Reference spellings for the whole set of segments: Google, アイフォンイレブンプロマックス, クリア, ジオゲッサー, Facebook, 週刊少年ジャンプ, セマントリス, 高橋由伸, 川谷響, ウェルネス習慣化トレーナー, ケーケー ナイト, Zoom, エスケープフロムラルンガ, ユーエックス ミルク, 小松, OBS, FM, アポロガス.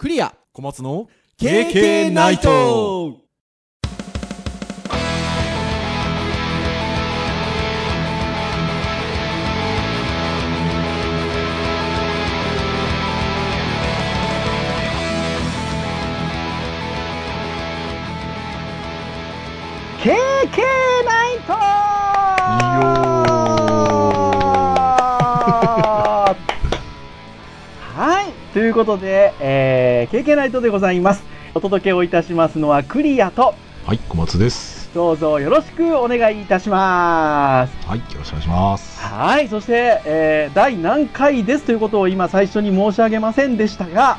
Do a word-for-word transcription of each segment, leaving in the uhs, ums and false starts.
クリア小松の ケーケー ナイト。ケーケー ナイトーはい、ということで、えー、ケーケー ナイトでございます。お届けをいたしますのはクリアと、はい、小松です。どうぞよろしくお願いいたします。はい、よろしくお願いします。はい、そして、えー、第何回ですということを今最初に申し上げませんでしたが、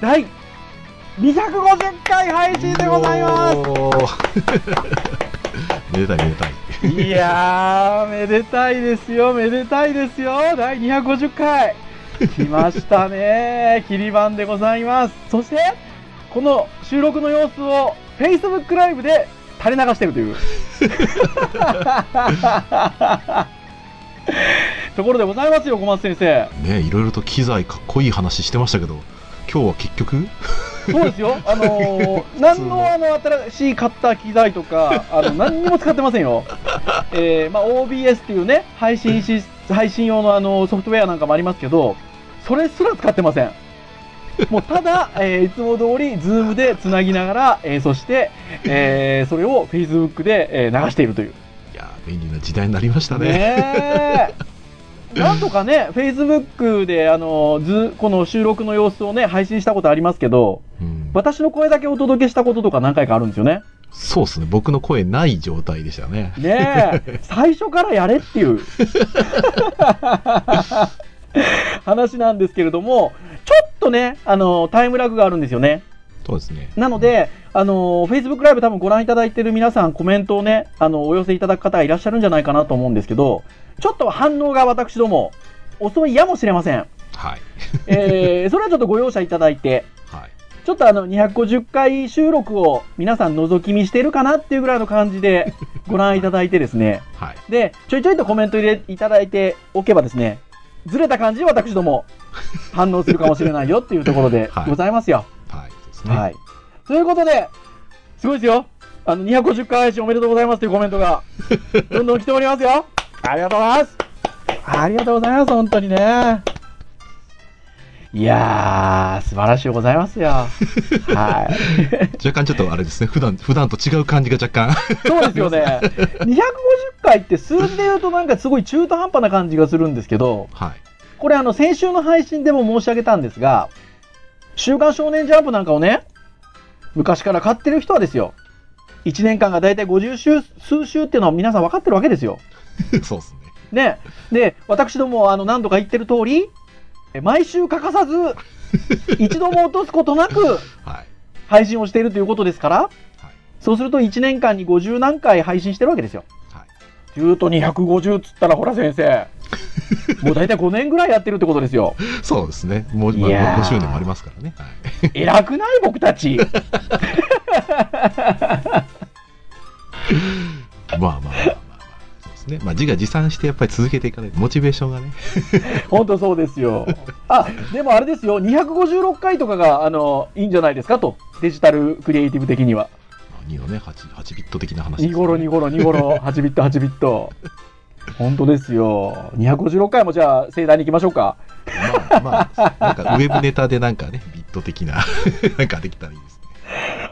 第にひゃくごじゅっかい配信でございます。めでたいめでたい。いやー、めでたいですよ、めでたいですよ。第にひゃくごじゅっかい来ましたね。キリバンでございます。そしてこの収録の様子を Facebook ライブで垂れ流してるというところでございますよ、小松先生ね。いろいろと機材かっこいい話してましたけど、今日は結局そうですよ、あのー、何の、あの新しい買った機材とかあの何にも使ってませんよ、えーまあ、オービーエス っていうね配信し配信用の、あのソフトウェアなんかもありますけど、それすら使ってません。もうただ、えー、いつも通り Zoom でつなぎながら、えー、そして、えー、それを Facebook で、えー、流しているという。いや、便利な時代になりましたね。ねーなんとかね、フェイスブックであのずこの収録の様子をね配信したことありますけど、うん、私の声だけお届けしたこととか何回かあるんですよね。そうですね、僕の声ない状態でしたね。ねえ、最初からやれっていう話なんですけれども、ちょっとねあのタイムラグがあるんですよね。そうですね。なので、あの Facebook ライブ多分ご覧いただいている皆さん、コメントをねあのお寄せいただく方がいらっしゃるんじゃないかなと思うんですけど、ちょっと反応が私ども遅いやもしれません。はいえー、それはちょっとご容赦いただいて、はい、ちょっとあのにひゃくごじゅっかい収録を皆さん覗き見してるかなっていうぐらいの感じでご覧いただいてですね、はい、でちょいちょいとコメント入れいただいておけばですね、ずれた感じで私ども反応するかもしれないよっていうところでございますよ。はい、はいですねはい、ということで、すごいですよ、あのにひゃくごじゅっかい配信おめでとうございますというコメントがどんどん来ておりますよ。ありがとうございます。ありがとうございます。本当にね。いやー、素晴らしいございますよ。はい。若干ちょっとあれですね。普段普段と違う感じが若干。そうですよね。にひゃくごじゅっかいって数字で言うとなんかすごい中途半端な感じがするんですけど、はい、これあの先週の配信でも申し上げたんですが、週刊少年ジャンプなんかをね、昔から買ってる人はですよ、いちねんかんがだいたいごじゅうすうしゅうっていうのは皆さん分かってるわけですよ。そうですね。ね、で私どもあの何度か言ってる通り、毎週欠かさず一度も落とすことなく配信をしているということですから、はい、そうするといちねんかんにごじゅうなんかい配信してるわけですよ。はい、じゅうとにひゃくごじゅうっつったらほら先生もう大体ごねんぐらいやってるってことですよ。そうですね。もう今ごしゅうねんもありますからね。はい、偉くない僕たち。まあまあまあまあそうですね。まあ自画自賛してやっぱり続けていかないモチベーションがね。本当そうですよ。あ、でもあれですよ。にひゃくごじゅうろっかいとかがあのいいんじゃないですかと、デジタルクリエイティブ的には。にのね はち, はちビット的な話ですね。に頃に頃に頃はちビットはちビット。本当ですよ。にひゃくごじゅうろっかいもじゃあ盛大に行きましょうか。まあまあなんかウェブネタでなんかねビット的ななんかできたらいいですね。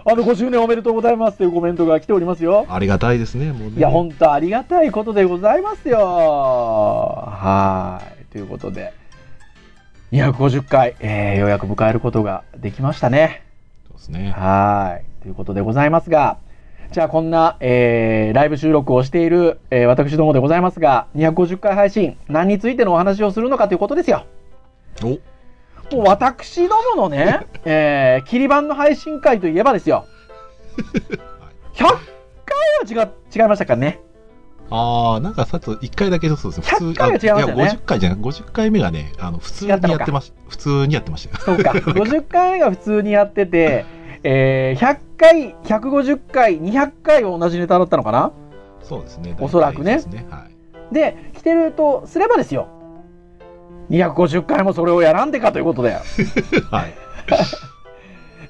あのごしゅうねんおめでとうございますというコメントが来ておりますよ。ありがたいですね。もうね、いや本当ありがたいことでございますよ。はい、ということでにひゃくごじゅっかい、えー、ようやく迎えることができましたね。そうですね。はい、ということでございますが、じゃあこんな、えー、ライブ収録をしている、えー、私どもでございますが、にひゃくごじゅっかい配信何についてのお話をするのかということですよ。おもう私どものね、えー、キリバンの配信会といえばですよ、ひゃっかいは違、違いましたからね。ああ、なんかさっきいっかいだけそうですね。ひゃっかいは違いましたよね。いやごじゅっかいじゃなくてごじゅっかいめがね、あの普通にやってました。普通にやってました。そうか。ごじゅっかいめが普通にやってて、えー、ひゃっかい、ひゃくごじゅっかい、にひゃっかいは同じネタだったのかな。そうですね。おそらくね。ね、はい、で来てるとすればですよ。にひゃくごじゅっかいもそれをやらんでかということだよ。はい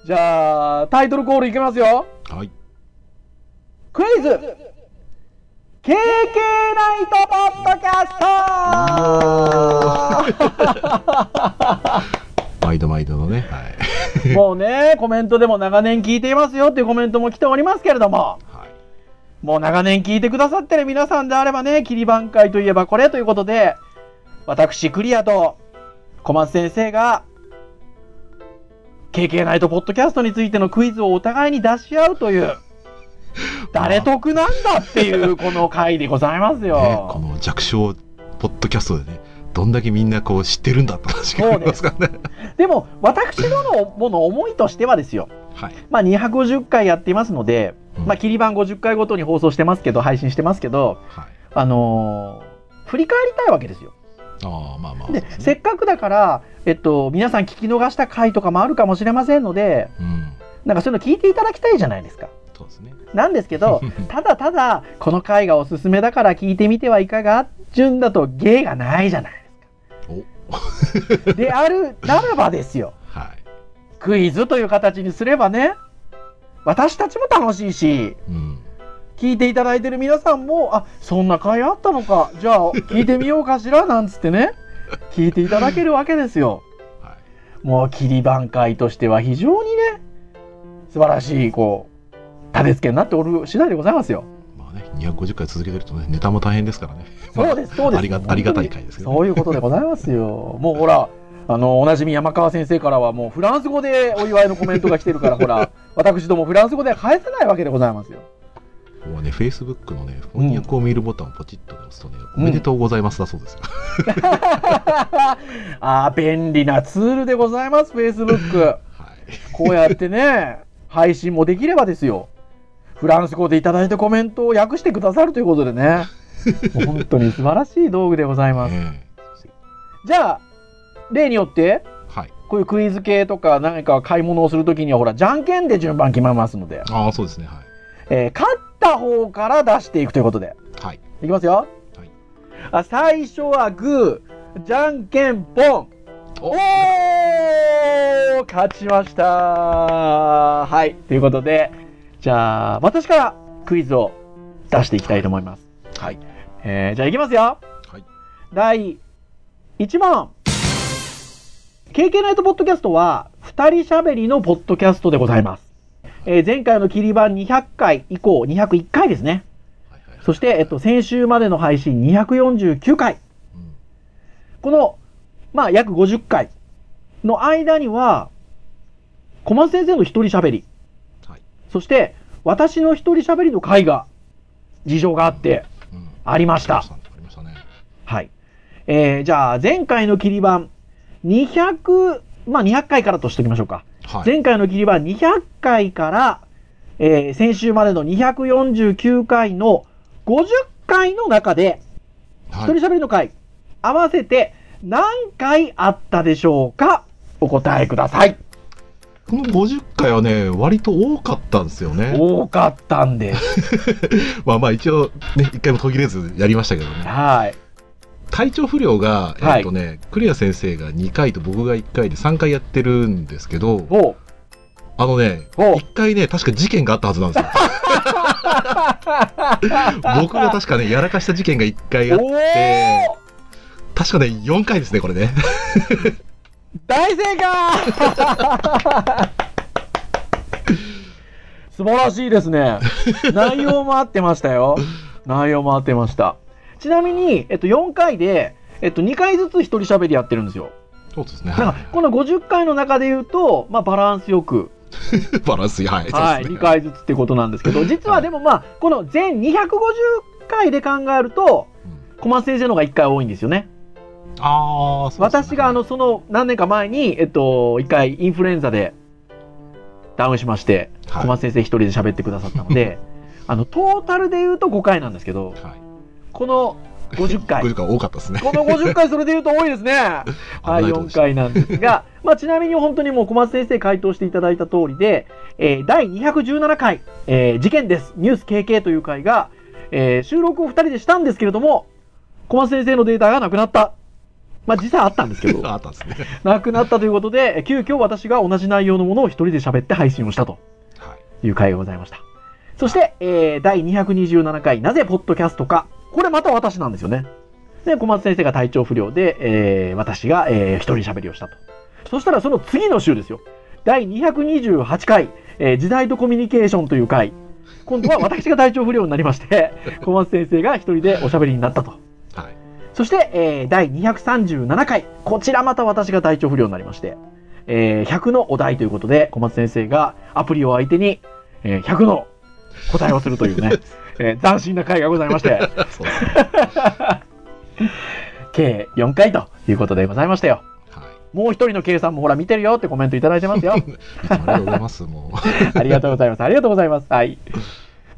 じゃあタイトルコールいきますよ。はい、クイズ ケーケー ナイトポッドキャスト。毎度毎度のね、はい、もうねコメントでも長年聞いていますよっていうコメントも来ておりますけれども、はい、もう長年聞いてくださってる皆さんであればね、切り番会といえばこれということで、私クリアと小松先生が ケーケー ナイトポッドキャストについてのクイズをお互いに出し合うという誰得なんだっていうこの回でございますよ、ね、この弱小ポッドキャストでね、どんだけみんなこう知ってるんだって話がありますからね。でも私ども の, の思いとしてはですよ、はい、まあにひゃくごじゅっかいやっていますので、うん、まあ切り番ごじゅっかいごとに放送してますけど、配信してますけど、はい、あのー、振り返りたいわけですよ。あ、まあまあ、でね、せっかくだから、えっと、皆さん聞き逃した回とかもあるかもしれませんので、うん、なんかそういうの聞いていただきたいじゃないですか。そうですね、なんですけどただただこの回がおすすめだから聞いてみてはいかが順だと芸がないじゃないですか。おであるならばですよ、はい、クイズという形にすればね、私たちも楽しいし、うん、聞いていただいてる皆さんも、あ、そんな回あったのか、じゃあ聞いてみようかしらなんつってね聞いていただけるわけですよ、はい、もう切り番会としては非常にね素晴らしいこう立て付けになっておる次第でございますよ。まあね、にひゃくごじゅっかい続けてるとね、ネタも大変ですからね。そうですそうです、ありがたい回ですけど、ね、そういうことでございますよ。もうほら、あのおなじみ山川先生からはもうフランス語でお祝いのコメントが来てるからほら、私どもフランス語で返せないわけでございますよ。ここはね、Facebook のね、翻訳を見るボタンをポチッと押すとね、うん、おめでとうございますだそうですよ。あ、便利なツールでございます Facebook、はい、こうやってね配信もできればですよ、フランス語でいただいたコメントを訳してくださるということでね本当に素晴らしい道具でございます、えー、じゃあ例によって、はい、こういうクイズ系とか何か買い物をするときにはほら、じゃんけんで順番決まりますので、ああ、そうですね、はい、えー、勝った方から出していくということで、はい、いきますよ、はい、あ、最初はグー、じゃんけんポン、おー、勝ちました。はい、ということで、じゃあ私からクイズを出していきたいと思います。はい、えー、じゃあいきますよ、はい、だいいちもん。 ケーケー ナイトポッドキャストはふたりしゃべりのポッドキャストでございます。えー、前回の切り番にひゃっかい以降にひゃくいっかいですね、はいはいはいはい、そして、えっと、先週までの配信にひゃくよんじゅうきゅうかい、うん、この、まあ、約ごじゅっかいの間には小松先生の一人しゃべり、そして私の一人喋りの回が事情があってありました。はい、えー、じゃあ前回の切り番にひゃく、まあにひゃっかいからとしておきましょうか、はい、前回の切り番にひゃっかいから、えー、先週までのにひゃくよんじゅうきゅうかいのごじゅっかいの中で一人喋りの回合わせて何回あったでしょうか。お答えください。このごじゅっかいはね、割と多かったんですよね。多かったんです。まあまあ一応ね、一回も途切れずやりましたけどね。はい。体調不良が、えっとね、はい、クリア先生がにかいと僕がいっかいでさんかいやってるんですけど、おあのね、おいっかいね、確か事件があったはずなんですよ。僕が確かね、やらかした事件がいっかいあって、確かね、よんかいですね、これね。大正解素晴らしいですね。内容も合ってましたよ。内容も合ってました。ちなみに、えっと、よんかいで、えっと、にかいずつ一人喋りやってるんですよ。そうですね、だからこのごじゅっかいの中で言うと、まあ、バランスよくバランス、はい、はい、にかいずつってことなんですけど、実はでもまあこの全にひゃくごじゅっかいで考えると小松先生の方がいっかい多いんですよね。あ、そうですね、私があのその何年か前に、えっと、いっかいインフルエンザでダウンしまして、はい、小松先生一人で喋ってくださったのであのトータルでいうとごかいなんですけど、はい、このごじゅっかいごじゅっかい多かったですね。このごじゅっかいそれでいうと多いですねはい、よんかいなんですが、まあ、ちなみに本当にもう小松先生回答していただいた通りで、えー、だいにひゃくじゅうななかい、えー、事件ですニュース ケーケー という回が、えー、収録をふたりでしたんですけれども、小松先生のデータがなくなったまあ実際あったんですけどあったんです、ね、なくなったということで、急遽私が同じ内容のものを一人で喋って配信をしたという回がございました。はい、そして、はいえー、だいにひゃくにじゅうななかい、なぜポッドキャストか、これまた私なんですよね。で、小松先生が体調不良で、えー、私が、えー、一人喋りをしたと。そしたらその次の週ですよ。だいにひゃくにじゅうはちかい、えー、時代とコミュニケーションという回。今度は私が体調不良になりまして、小松先生が一人でおしゃべりになったと。はい、そして、えー、だいにひゃくさんじゅうななかい、こちらまた私が体調不良になりまして、えー、ひゃくのお題ということで、小松先生がアプリを相手に、えー、ひゃくの答えをするというね、えー、斬新な回がございまして、そうですね、計よんかいということでございましたよ。もう一人の K さんもほら見てるよってコメントいただいてますよ。ありがとうございます。もうありがとうございます。ありがとうございます。はい。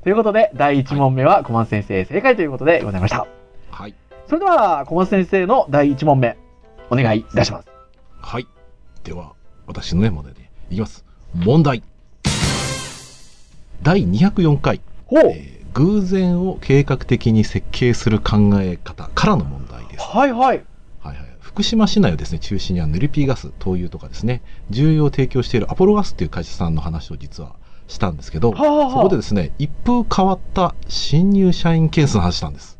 ということでだいいち問目は小松先生正解ということでございました。はい。それでは小松先生のだいいち問目お願いいたします。はい。では私のね問題でいきます。問題。だいにひゃくよんかい。ほう、えー。偶然を計画的に設計する考え方からの問題です。はいはい。福島市内をですね中心にはヌリピーガス、灯油とかですね重油を提供しているアポロガスという会社さんの話を実はしたんですけど、はあはあ、そこでですね一風変わった新入社員件数の話したんです。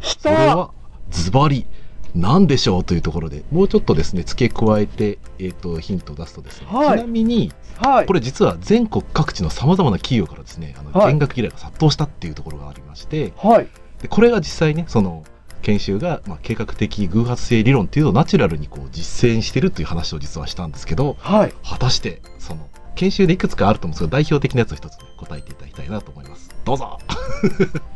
それはズバリ何でしょうというところでもうちょっとですね付け加えて、えー、とヒントを出すとですね、はい、ちなみに、はい、これ実は全国各地のさまざまな企業からですねあの見学依頼が殺到したっていうところがありまして、はい、でこれが実際ねその研修が、まあ、計画的偶発性理論というのをナチュラルにこう実践しているという話を実はしたんですけど、はい、果たしてその研修でいくつかあると思うんですけど代表的なやつを一つ、ね、答えていただきたいなと思います。どうぞ。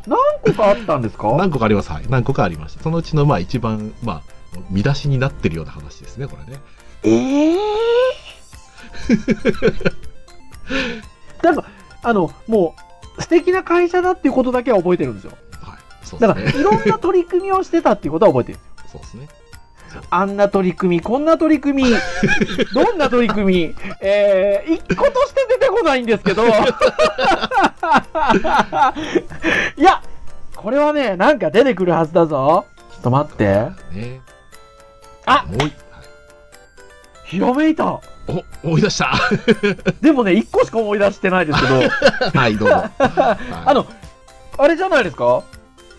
何個かあったんですか？何個かあります、はい、何個かありました。そのうちのまあ一番、まあ、見出しになってるような話ですねこれね。えーだからあのもう素敵な会社だっていうことだけは覚えてるんですよ。だからいろんな取り組みをしてたっていうことは覚えてるんですよ。そうですね。あんな取り組み、こんな取り組み、どんな取り組み、えー、一個として出てこないんですけど、いや、これはね、なんか出てくるはずだぞ。ちょっと待って。ね、あ、ひらめいた。お、思い出した。でもね、一個しか思い出してないですけど。はい、どうぞ。あの、あれじゃないですか。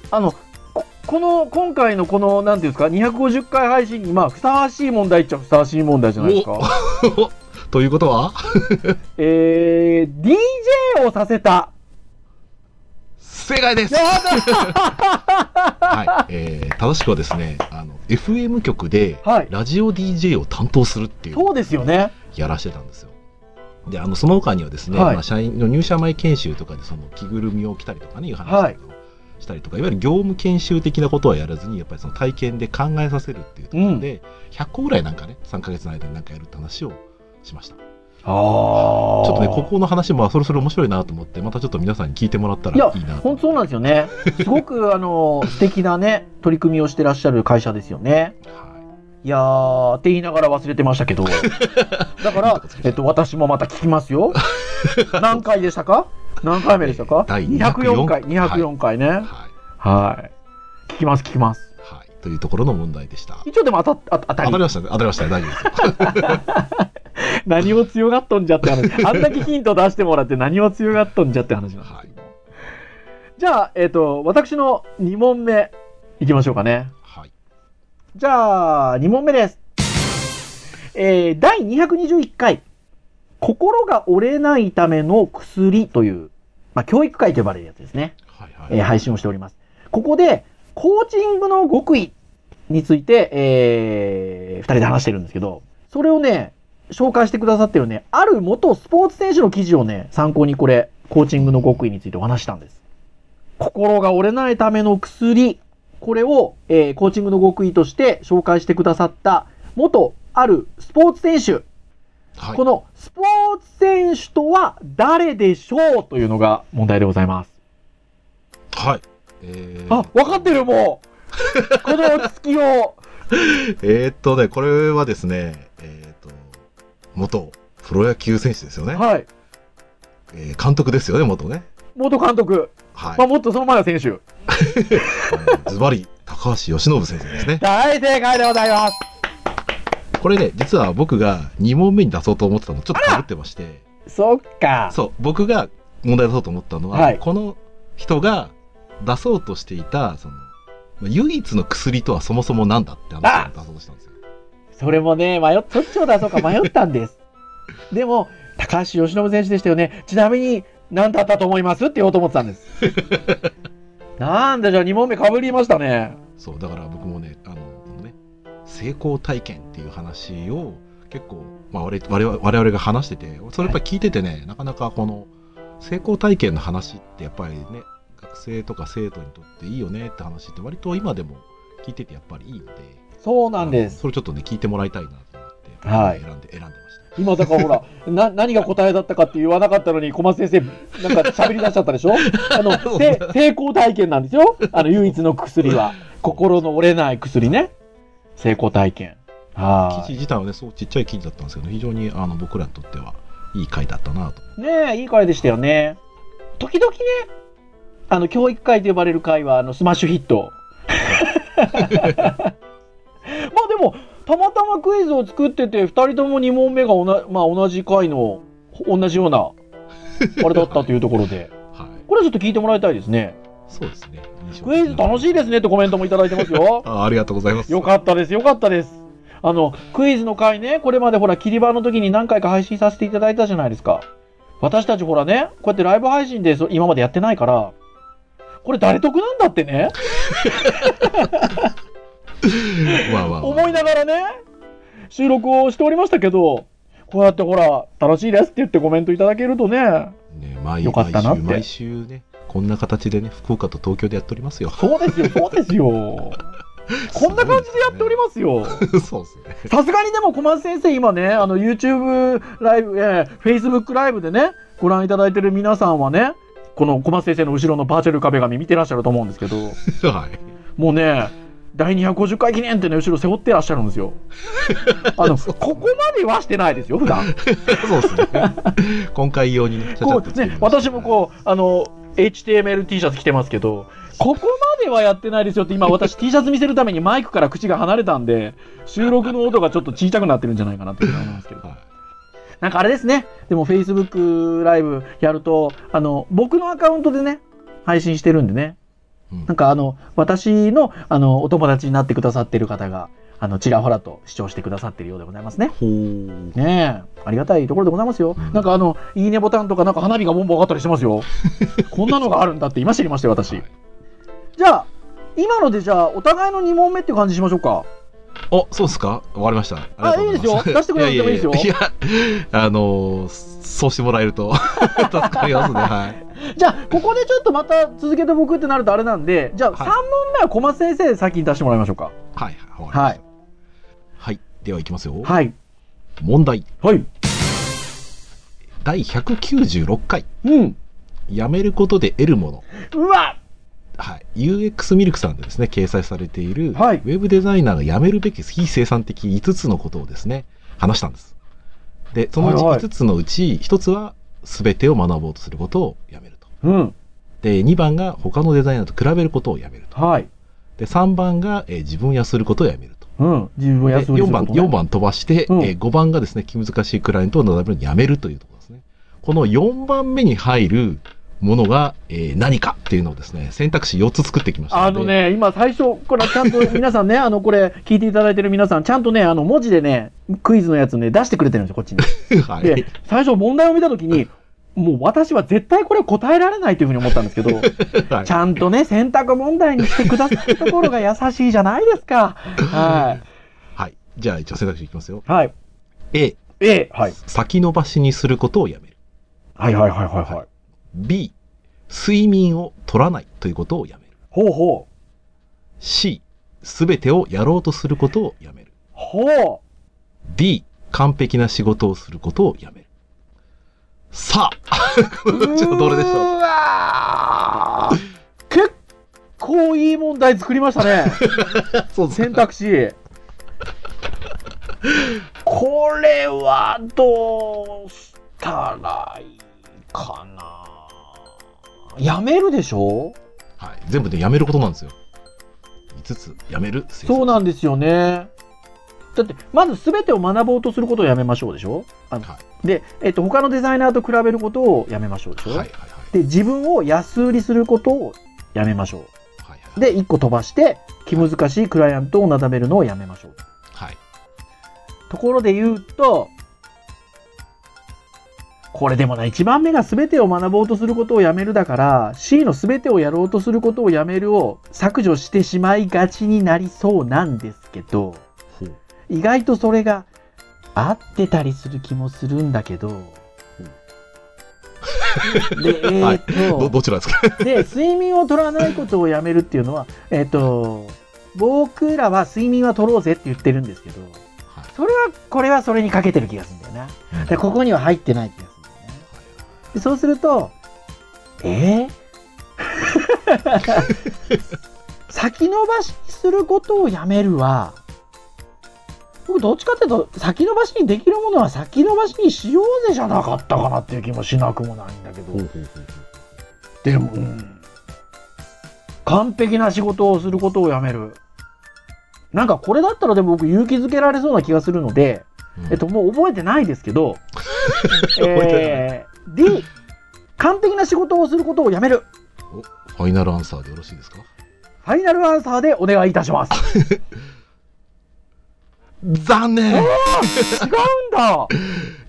あの こ, この今回のこのなんていうんですかにひゃくごじゅっかい配信にまあふさわしい問題っちゃふさわしい問題じゃないですか。ということは、えー、ディージェー をさせた。正解です。はい、えー、正しくはですねあの エフエム 局でラジオ ディージェー を担当するっていう、はい、そうですよねやらしてたんですよ。であのその他にはですね、はいまあ、社員の入社前研修とかでその着ぐるみを着たりとかねいう話だけど、はいしたりとかいわゆる業務研修的なことはやらずにやっぱりその体験で考えさせるっていうところで、うん、ひゃっこぐらいなんかねさんかげつの間になんかやるって話をしました。ああちょっとねここの話もそろそろ面白いなと思ってまたちょっと皆さんに聞いてもらったらいいなと。いや本当そうなんですよね。すごくあの素敵なね取り組みをしてらっしゃる会社ですよね。はい、いやーって言いながら忘れてましたけどだからえっと私もまた聞きますよ。何回でしたか？何回目でしたか？だいにひゃくよんかい、にひゃくよんかいね。はい。はい、聞きます聞きます。はい。というところの問題でした。一応でも当た、当たり。当たりましたね。当たりましたね。大丈夫です。何を強がっとんじゃって話。あんだけヒント出してもらって何を強がっとんじゃって話なんです。はい。じゃあえっと私のに問目いきましょうかね。はい。じゃあに問目です。えー、だいにひゃくにじゅういっかい。心が折れないための薬という、まあ、教育会と呼ばれるやつですね、はいはいはいえー、配信をしております。ここでコーチングの極意について、えー、ふたりで話してるんですけどそれをね紹介してくださってるねある元スポーツ選手の記事をね参考にこれコーチングの極意についてお話したんです。心が折れないための薬これを、えー、コーチングの極意として紹介してくださった元あるスポーツ選手はい、このスポーツ選手とは誰でしょうというのが問題でございます。はい。えー、あ、分かってるもう。この落ち着きを。えーっとね、これはですね、えーっと元プロ野球選手ですよね。はい。えー、監督ですよね、元ね。元監督。はい。まあ、もっとその前の選手。ズバリ。高橋由伸先生ですね。大正解でございます。これね、実は僕がに問目に出そうと思ってたのちょっと被ってまして。そっか。そう、僕が問題出そうと思ったのは、はい、この人が出そうとしていたその唯一の薬とはそもそもなんだって話を出そうとしたんですよ。それもね、迷っどっちも出そうか迷ったんですでも高橋由伸選手でしたよね。ちなみに何だったと思いますって言おうと思ってたんですなんでじゃあに問目かぶりましたね。そうだから僕もね、あのね、成功体験っていう話を結構、まあ、我, 我, 我々が話してて、それやっぱり聞いててね、はい、なかなかこの成功体験の話ってやっぱりね、学生とか生徒にとっていいよねって話って割と今でも聞いててやっぱりいいので。そうなんです。それちょっとね聞いてもらいたいなと思って、はい、選んで選んでました。今だからほらな何が答えだったかって言わなかったのに小松先生なんか喋り出しちゃったでしょあの成功体験なんですよ。あの唯一の薬は心の折れない薬ね、成功体験。はい、記事自体はね、そうちっちゃい記事だったんですけど、非常にあの僕らにとってはいい回だったなと。ねえ、いい回でしたよね。時々ね、あの教育会と呼ばれる会はあのスマッシュヒットまあでもたまたまクイズを作っててふたりともに問目がおな、まあ、同じ回の同じようなあれだったというところで、はい、これはちょっと聞いてもらいたいですね。そうですね、クイズ楽しいですねってコメントもいただいてますよあ, ありがとうございます。よかったです、よかったです。あのクイズの回ね、これまでほら切り場の時に何回か配信させていただいたじゃないですか。私たちほらね、こうやってライブ配信で今までやってないから、これ誰得なんだってねまあまあ、まあ、思いながらね収録をしておりましたけど、こうやってほら楽しいですって言ってコメントいただけると ね, ね毎よかったなって。毎週毎週ねこんな形でね、福岡と東京でやっておりますよ。そうですよ、そうですよこんな感じでやっておりますよ。そうですね。さすがにでも小松先生、今ね、あの YouTube ライブ、えー、Facebook ライブでね、ご覧いただいてる皆さんはね、この小松先生の後ろのバーチャル壁紙見てらっしゃると思うんですけど、はい、もうね、だいにひゃくごじゅっかい記念ってね、後ろ背負ってらっしゃるんですよ。あの、ここまではしてないですよ、普段。そうですね。今回用にね、ちゃちゃっと作りましたね。こうね、私もこう、あの、エイチティーエムエル T シャツ着てますけど、ここまではやってないですよって、今私 T シャツ見せるためにマイクから口が離れたんで、収録の音がちょっと小さくなってるんじゃないかなって思いますけど、はい、なんかあれですね、でも Facebook ライブやると、あの僕のアカウントでね配信してるんでね、うん、なんかあの私のあのお友達になってくださってる方があのちらほらと視聴してくださってるようでございますね。ほうねえ、ありがたいところでございますよ、うん、なんかあのいいねボタンとかなんか花火がボンボン上がったりしてますよこんなのがあるんだって今知りましたよ私、はい。じゃあ今のでじゃあお互いのに問目って感じしましょうか。あ、そうですか、わかりました。あ、いいですよ、出してくれなくてもいいですよ。いやいやいや、あのー、そうしてもらえると助かりますね、はい、じゃあここでちょっとまた続けて僕ってなるとあれなんで、じゃあさん問目は小松先生先に出してもらいましょうか。はい、はいはいはいはい、ではいきますよ。はい、問題。はい、だいひゃくきゅうじゅうろっかい、うん、やめることで得るもの。うわっ、はい、ユーエックス ミルクさんでですね掲載されている、はい、ウェブデザイナーがやめるべき非生産的いつつのことをですね話したんです。でそのうちいつつのうちひとつは全てを学ぼうとすることをやめると、うん、でにばんが他のデザイナーと比べることをやめると、はい、でさんばんが、えー、自分を安売ることをやめると、うん、自分を安売ること、ね、で よんばん飛ばして、うんえー、ごばんがですね気難しいクライアントを並べるのをやめるというところですね。このよんばんめに入るものが、えー、何かっていうのをですね選択肢よっつ作ってきましたので、あのね今最初これちゃんと皆さんねあのこれ聞いていただいてる皆さんちゃんとねあの文字でねクイズのやつね出してくれてるんですよこっちに、はい、で最初問題を見たときにもう私は絶対これ答えられないというふうに思ったんですけど、はい、ちゃんとね選択問題にしてくださるところが優しいじゃないですかはい、はい、じゃあ一応選択肢いきますよ。はい A, A、はい、先延ばしにすることをやめる。はいはいはいはい、はいはい。B、睡眠を取らないということをやめる。ほうほう。C、すべてをやろうとすることをやめる。ほう。D、完璧な仕事をすることをやめる。さあ、このうちのどれでしょう。うわー、結構いい問題作りましたね。そうですね。選択肢。これはどうしたらいいかな。やめるでしょ、はい、全部でやめることなんですよ。つつやめる。そうなんですよね。だってまず全てを学ぼうとすることをやめましょうでしょ。あの、はい、で、えっと、他のデザイナーと比べることをやめましょうでしょ、はいはいはい、で自分を安売りすることをやめましょう、はいはいはい、でいっこ飛ばして気難しいクライアントをなだめるのをやめましょう、はい、ところで言うとこれでもな、いちばんめが全てを学ぼうとすることをやめるだから C の全てをやろうとすることをやめるを削除してしまいがちになりそうなんですけど、意外とそれが合ってたりする気もするんだけど、うん、で、えーと、はい、ど、どちらですかで、睡眠を取らないことをやめるっていうのは、えーと、僕らは睡眠は取ろうぜって言ってるんですけど、はい、それはこれはそれにかけてる気がするんだよな、うん、だからここには入ってない気がするんだよね、はい、でそうするとえー、先延ばしすることをやめるは僕どっちかっていうと先延ばしにできるものは先延ばしにしようぜじゃなかったかなっていう気もしなくもないんだけど、でも、うん、完璧な仕事をすることをやめる、なんかこれだったらでも僕勇気づけられそうな気がするので、うん、えっともう覚えてないですけど、えー、D 完璧な仕事をすることをやめる。おファイナルアンサーでよろしいですか。ファイナルアンサーでお願いいたします残念。違うんだ。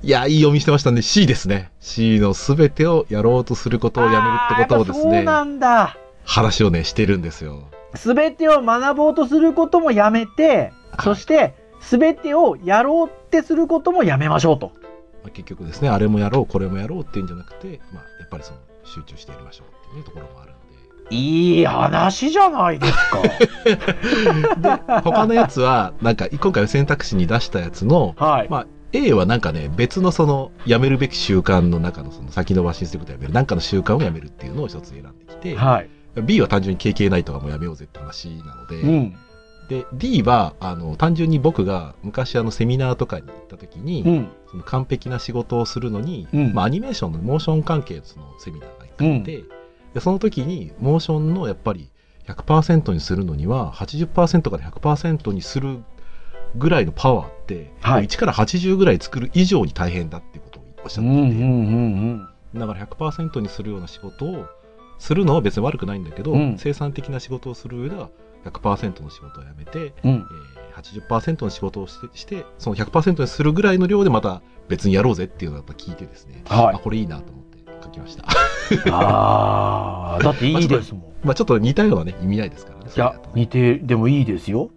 いや、いい読みしてましたね。 C ですね。 C のすべてをやろうとすることをやめるってことをですね、そうなんだ、話をねしてるんですよ。すべてを学ぼうとすることもやめて、はい、そしてすべてをやろうってすることもやめましょうと、まあ、結局ですね、あれもやろうこれもやろうっていうんじゃなくて、まあ、やっぱりその集中してやりましょうっていうところもある。いい話じゃないですかで他のやつはなんか今回選択肢に出したやつの、はい、まあ、A はなんかね別のそのやめるべき習慣の中のその先延ばしにすることをやめる、なんかの習慣をやめるっていうのを一つ選んできて、はい、B は単純に経験ないとかもやめようぜって話なので、うん、で D はあの単純に僕が昔あのセミナーとかに行った時に、うん、その完璧な仕事をするのに、うん、まあ、アニメーションのモーション関係のそのセミナーがいっかいで、うん、その時にモーションのやっぱり ひゃくパーセント にするのには はちじゅっパーセント から ひゃくパーセント にするぐらいのパワーって、はい、いちからはちじゅうぐらい作る以上に大変だっていうことをおっしゃっていて、うんうんうん、だから ひゃくパーセント にするような仕事をするのは別に悪くないんだけど、うん、生産的な仕事をする上では ひゃくパーセント の仕事をやめて、うん、えー、はちじゅっパーセント の仕事をして、してその ひゃくパーセント にするぐらいの量でまた別にやろうぜっていうのをやっぱ聞いてですね、はい、あ、これいいなと思って書きましたあ、だっていいですもん、まあまあ、ちょっと似たような、ね、意味合いですからね。いや、似てでもいいですよ、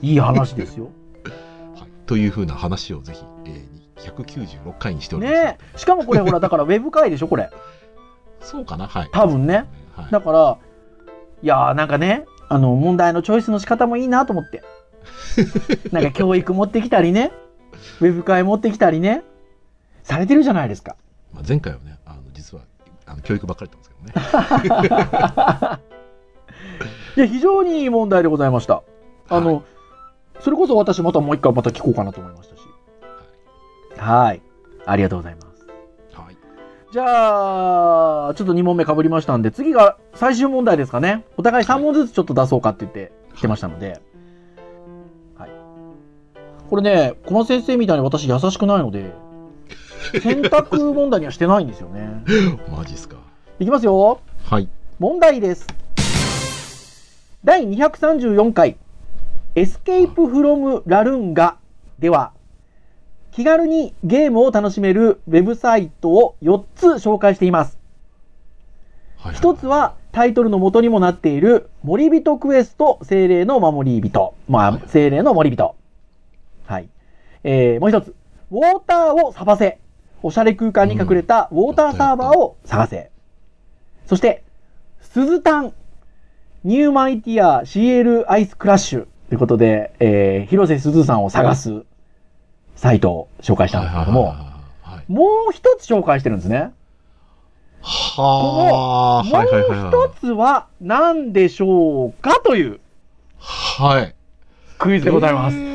いい話ですよ、はい、というふうな話をぜひ、えー、ひゃくきゅうじゅうろっかいにしております、ね、しかもこれほらだからウェブ会でしょこれそうかな、はい、多分ね、はい、だからいやなんかね、あの問題のチョイスの仕方もいいなと思ってなんか教育持ってきたりね、ウェブ会持ってきたりねされてるじゃないですか。まあ、前回はね、あの実はあの教育ばっかりだったんですけどねいや非常にいい問題でございました。あの、はい、それこそ私またもう一回また聞こうかなと思いましたし、はい、はい、ありがとうございます、はい、じゃあちょっとにもんめかぶりましたんで次が最終問題ですかね。お互いさんもんずつちょっと出そうかって言って来てましたので、はいはい、これね小松先生みたいに私優しくないので選択問題にはしてないんですよねマジっすか。いきますよ、はい、問題です。第にひゃくさんじゅうよんかいエスケープフロムラルンガでは気軽にゲームを楽しめるウェブサイトをよっつ紹介しています、はいはい、ひとつはタイトルの元にもなっている守人クエスト精霊の守り人、まあ、はい、精霊の守り人、はい、えー、もうひとつウォーターを探せ、おしゃれ空間に隠れたウォーターサーバーを探せ、うん、そしてスズタンニューマイティア シーエル アイスクラッシュということで、えー、広瀬すずさんを探すサイトを紹介したんですけども、もう一つ紹介してるんですね。はー、このもう一つは何でしょうかという、はい、クイズでございます、えー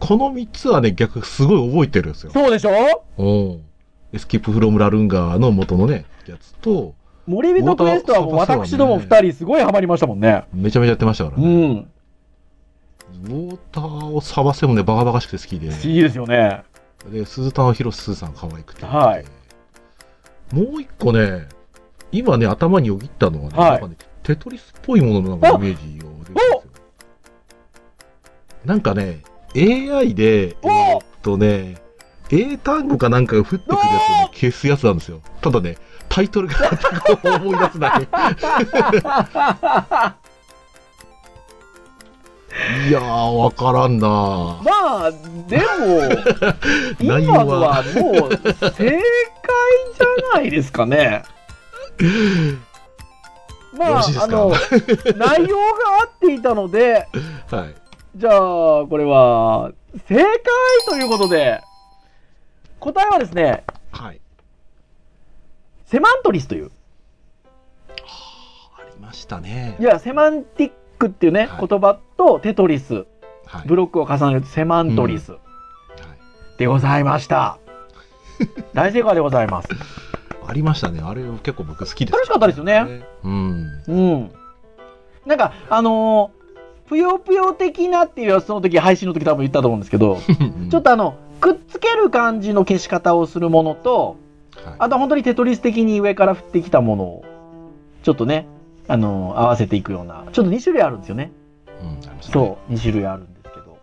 このみっつはね、逆、すごい覚えてるんですよ。そうでしょ？うん。エスケープフロムラルンガーの元のね、やつと、森人クエストはもう私どもふたりすごいハマりましたもんね。めちゃめちゃやってましたからね。うん。ウォーターを探せもね、バカバカしくて好きで。好きですよね。で、鈴田の広瀬すずさん可愛くて。はい。もう一個ね、今ね、頭によぎったのはね、はい、なんかね、テトリスっぽいもののなんかイメージを出てるんですよ。なんかね、エーアイ で、えー、っとね、英単語かなんかが降ってくるやつを、ね、消すやつなんですよ。ただね、タイトルが思い出せない。いやー、わからんな。まあ、でも、今のはもう正解じゃないですかね。まあ、あの、内容が合っていたので、はい、じゃあ、これは正解ということで、答えはですね、はい、セマントリスという。ありましたね。いや、セマンティックっていうね、はい、言葉とテトリス、はい、ブロックを重ねるとセマントリス、うん、はい、でございました。大正解でございます。ありましたね。あれ結構僕好きです、ね。楽しかったですよね。うん。うん。なんかあのー、ぷよぷよ的なっていうその時配信の時多分言ったと思うんですけど、ちょっとあの。くっつける感じの消し方をするものと、はい、あと本当にテトリス的に上から降ってきたものをちょっとね、あのー、合わせていくようなちょっとに種類あるんですよね、うん、そうに種類あるんですけど、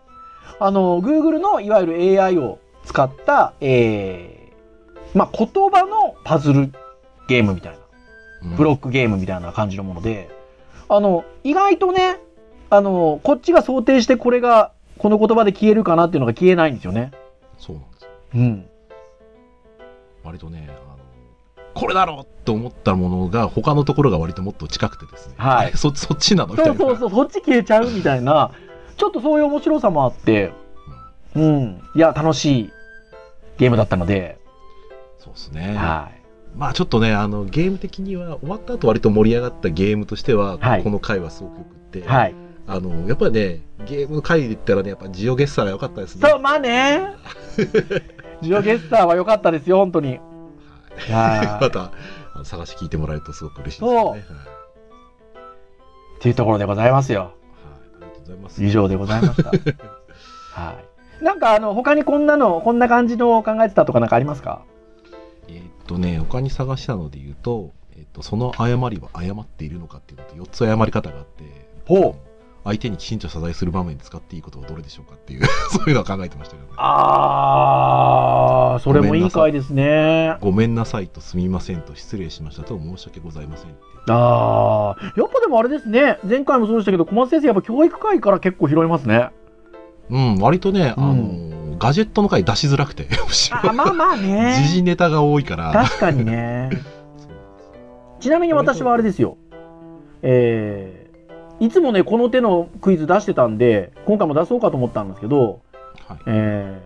あのー、Google のいわゆる エーアイ を使った、えーまあ、言葉のパズルゲームみたいなブロックゲームみたいな感じのもので、あの意外とね、あのー、こっちが想定してこれがこの言葉で消えるかなっていうのが消えないんですよね。そうなんですよ。うん。割とね、あのこれだろうと思ったものが他のところが割ともっと近くてですね。はい。そ, そっちなのみたいな。そうそうそう。そっち消えちゃうみたいな。ちょっとそういう面白さもあって、うん、うん。いや楽しいゲームだったので。そうですね。はい。まあちょっとね、あのゲーム的には終わった後割と盛り上がったゲームとしては、はい、この回はすごくよくって。はい。あのやっぱりね、ゲーム会で言ったらね、やっぱジオゲッサーが良かったですね。そう、まあね。ジオゲッサーは良かったですよ、本当に。はい。またあの探し聞いてもらえるとすごく嬉しいですね。そう。はい、っていうところでございますよ。はい、ありがとうございます。以上でございました。はい。なんかあの他にこんなのこんな感じの考えてたとかなんかありますか？えー、っとね、他に探したので言うと、えー、っとその誤りは誤っているのかっていうのとよっつ誤り方があって。ほう。相手にきちんと謝罪する場面で使っていいことはどれでしょうかっていうそういうのは考えてましたけどね。ああ、それもいい回ですね。ごめんなさいとすみませんと失礼しましたと申し訳ございませんって。ああ、やっぱでもあれですね。前回もそうでしたけど、小松先生やっぱ教育会から結構拾いますね。うん、割とね、あの、うん、ガジェットの回出しづらくて、あ、まあまあね。時事ネタが多いから。確かにね。ちなみに私はあれですよ。えー。いつもねこの手のクイズ出してたんで今回も出そうかと思ったんですけど、はい、え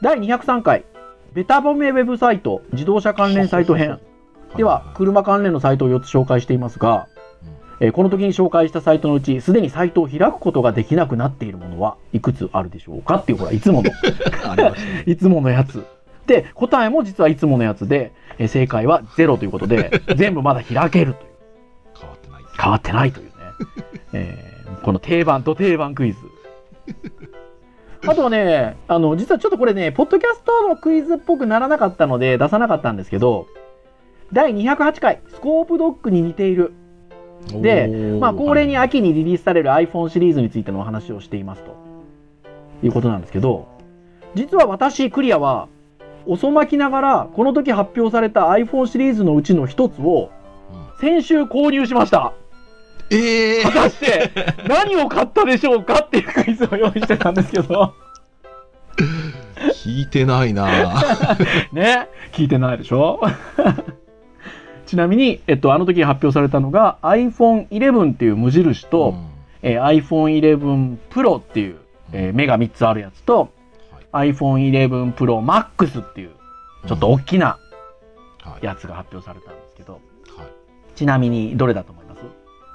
ー、だいにひゃくさんかいベタ褒めウェブサイト自動車関連サイト編では車関連のサイトをよっつ紹介していますが、えー、この時に紹介したサイトのうちすでにサイトを開くことができなくなっているものはいくつあるでしょうかっていう、ほらいつものいつものやつで答えも実はいつものやつで、えー、正解はゼロということで全部まだ開けるという変わってない変わってないというえー、この定番と定番クイズ。あとね、あの実はちょっとこれねポッドキャストのクイズっぽくならなかったので出さなかったんですけど、だいにひゃくはちかいスコープドッグに似ているで、まあ、恒例に秋にリリースされる iPhone シリーズについてのお話をしていますということなんですけど、実は私クリアは遅まきながらこの時発表された iPhone シリーズのうちの一つを先週購入しました。えー、果たして何を買ったでしょうかっていうクイズを用意してたんですけど聞いてないなね、聞いてないでしょちなみに、えっと、あの時発表されたのが アイフォンイレブン っていう無印と、うん、えー、アイフォンイレブンプロ っていう、えー、目がみっつあるやつと、はい、アイフォンイレブンプロマックス っていうちょっと大きなやつが発表されたんですけど、うん、はい、ちなみにどれだと思います？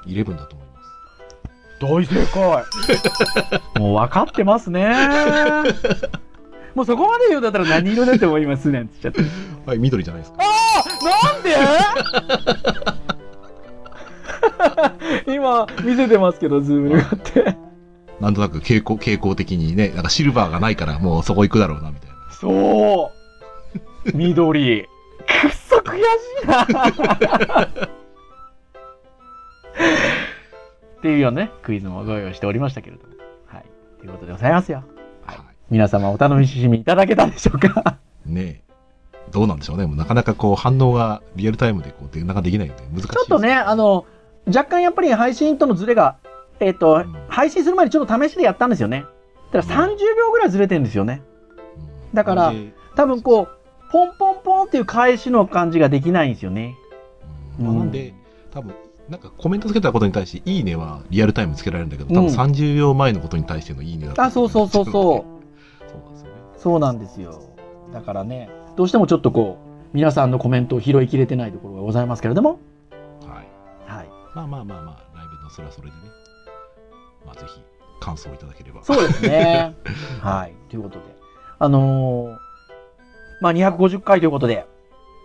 じゅういちだと思います。大正解もう分かってますね。もうそこまで言うんだったら何色だと思いますねんって言っちゃって。はい、緑じゃないですか。ああ、なんで今見せてますけどズームに向かってなんとなく傾向傾向的にね、なんかシルバーがないからもうそこ行くだろうなみたいな。そう緑くっそ悔しいなっていうようなねクイズもご用意しておりましたけれども、はい、ということでございますよ、はいはい、皆様お楽しみいただけたでしょうかねえどうなんでしょうね。もうなかなかこう反応がリアルタイムでこうなんかできないので難しいです、ね、ちょっとねあの若干やっぱり配信とのズレが、えーとうん、配信する前にちょっと試しでやったんですよね。だからさんじゅうびょうぐらいズレてるんですよね、うん、だから多分こうポンポンポンっていう返しの感じができないんですよね、うんうん、なんで多分なんかコメントつけたことに対していいねはリアルタイムつけられるんだけど、多分さんじゅうびょうまえのことに対してのいいねだった、うん、あそうそうそうそうそうなんですよね。そうなんですよ。だからねどうしてもちょっとこう皆さんのコメントを拾いきれてないところがございますけれども、はい、はい、まあまあまあまあライブのそれはそれでね、まあぜひ感想をいただければ。そうですね。はいということであのー、まあにひゃくごじゅっかいということで、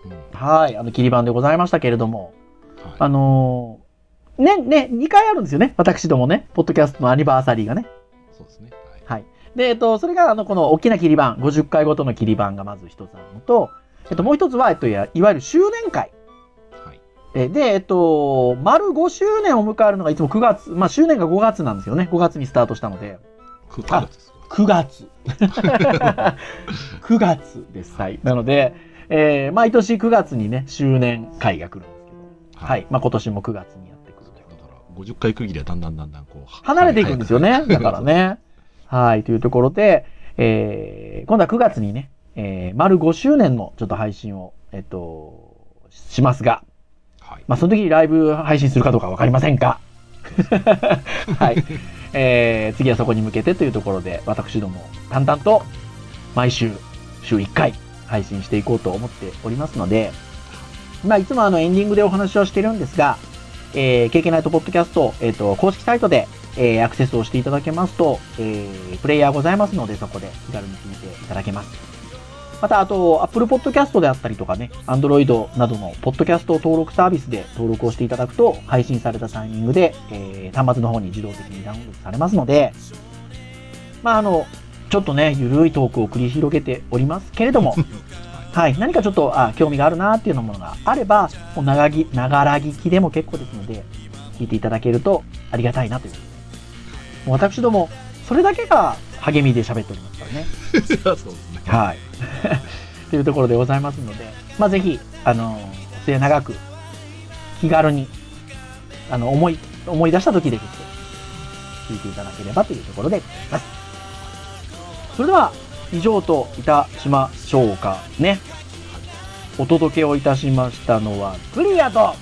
うん、はいあの切り番でございましたけれども、はい、あのー、ねねにかいあるんですよね私どもねポッドキャストのアニバーサリーがね。そうですね。はい。はいで、えっと、それが、あの、この大きな切り番、ごじゅっかいごとの切り番がまず一つあるのと、えっと、もう一つは、えっと、いわゆる周年会。はい。えで、えっと、丸ごしゅうねんを迎えるのがいつもくがつ、まあ、周年がごがつなんですよね。ごがつにスタートしたので。くがつですか？くがつ。くがつです。はい。なので、えー、毎年くがつにね、周年会が来るんですけど、はい。はい、まあ、今年もくがつにやってくるということだから、ごじゅっかい区切りはだんだんだんだんこう、離れていくんですよね。だからね。はい、というところで、えー、今度はくがつにね、えー、丸ごしゅうねんのちょっと配信を、えっと、しますが、はい、まあ、その時にライブ配信するかどうかわかりませんかはい、えー、次はそこに向けてというところで、私ども淡々と毎週、週いっかい配信していこうと思っておりますので、まあ、いつもあのエンディングでお話をしてるんですが、えー、ケーケーナイトポッドキャスト、えっと、公式サイトで、えー、アクセスをしていただけますと、えー、プレイヤーございますので、そこで気軽に聞いていただけます。また、あと、Apple Podcast であったりとかね、Android などの Podcast 登録サービスで登録をしていただくと、配信されたタイミングで、えー、端末の方に自動的にダウンロードされますので、まあ、あの、ちょっとね、ゆるいトークを繰り広げておりますけれども、はい、何かちょっと、あ、興味があるなーっていうようなものがあれば、もう長ぎ、ながら聞きでも結構ですので、聞いていただけるとありがたいなという。私どもそれだけが励みで喋っておりますからね。そうですね。はい。というところでございますので、まあぜひあの末長く気軽にあの思い思い出した時で聞いていただければというところでございます。それでは以上といたしましょうかね。お届けをいたしましたのはクリアと。は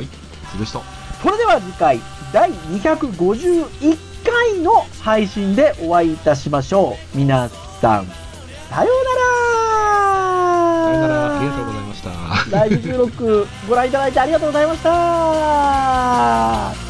い。そうでした。それでは次回第にひゃくごじゅういっかいの配信でお会いいたしましょう。皆さんさようなら。さようなら。ありがとうございました。ライブ収録ご覧いただいてありがとうございました。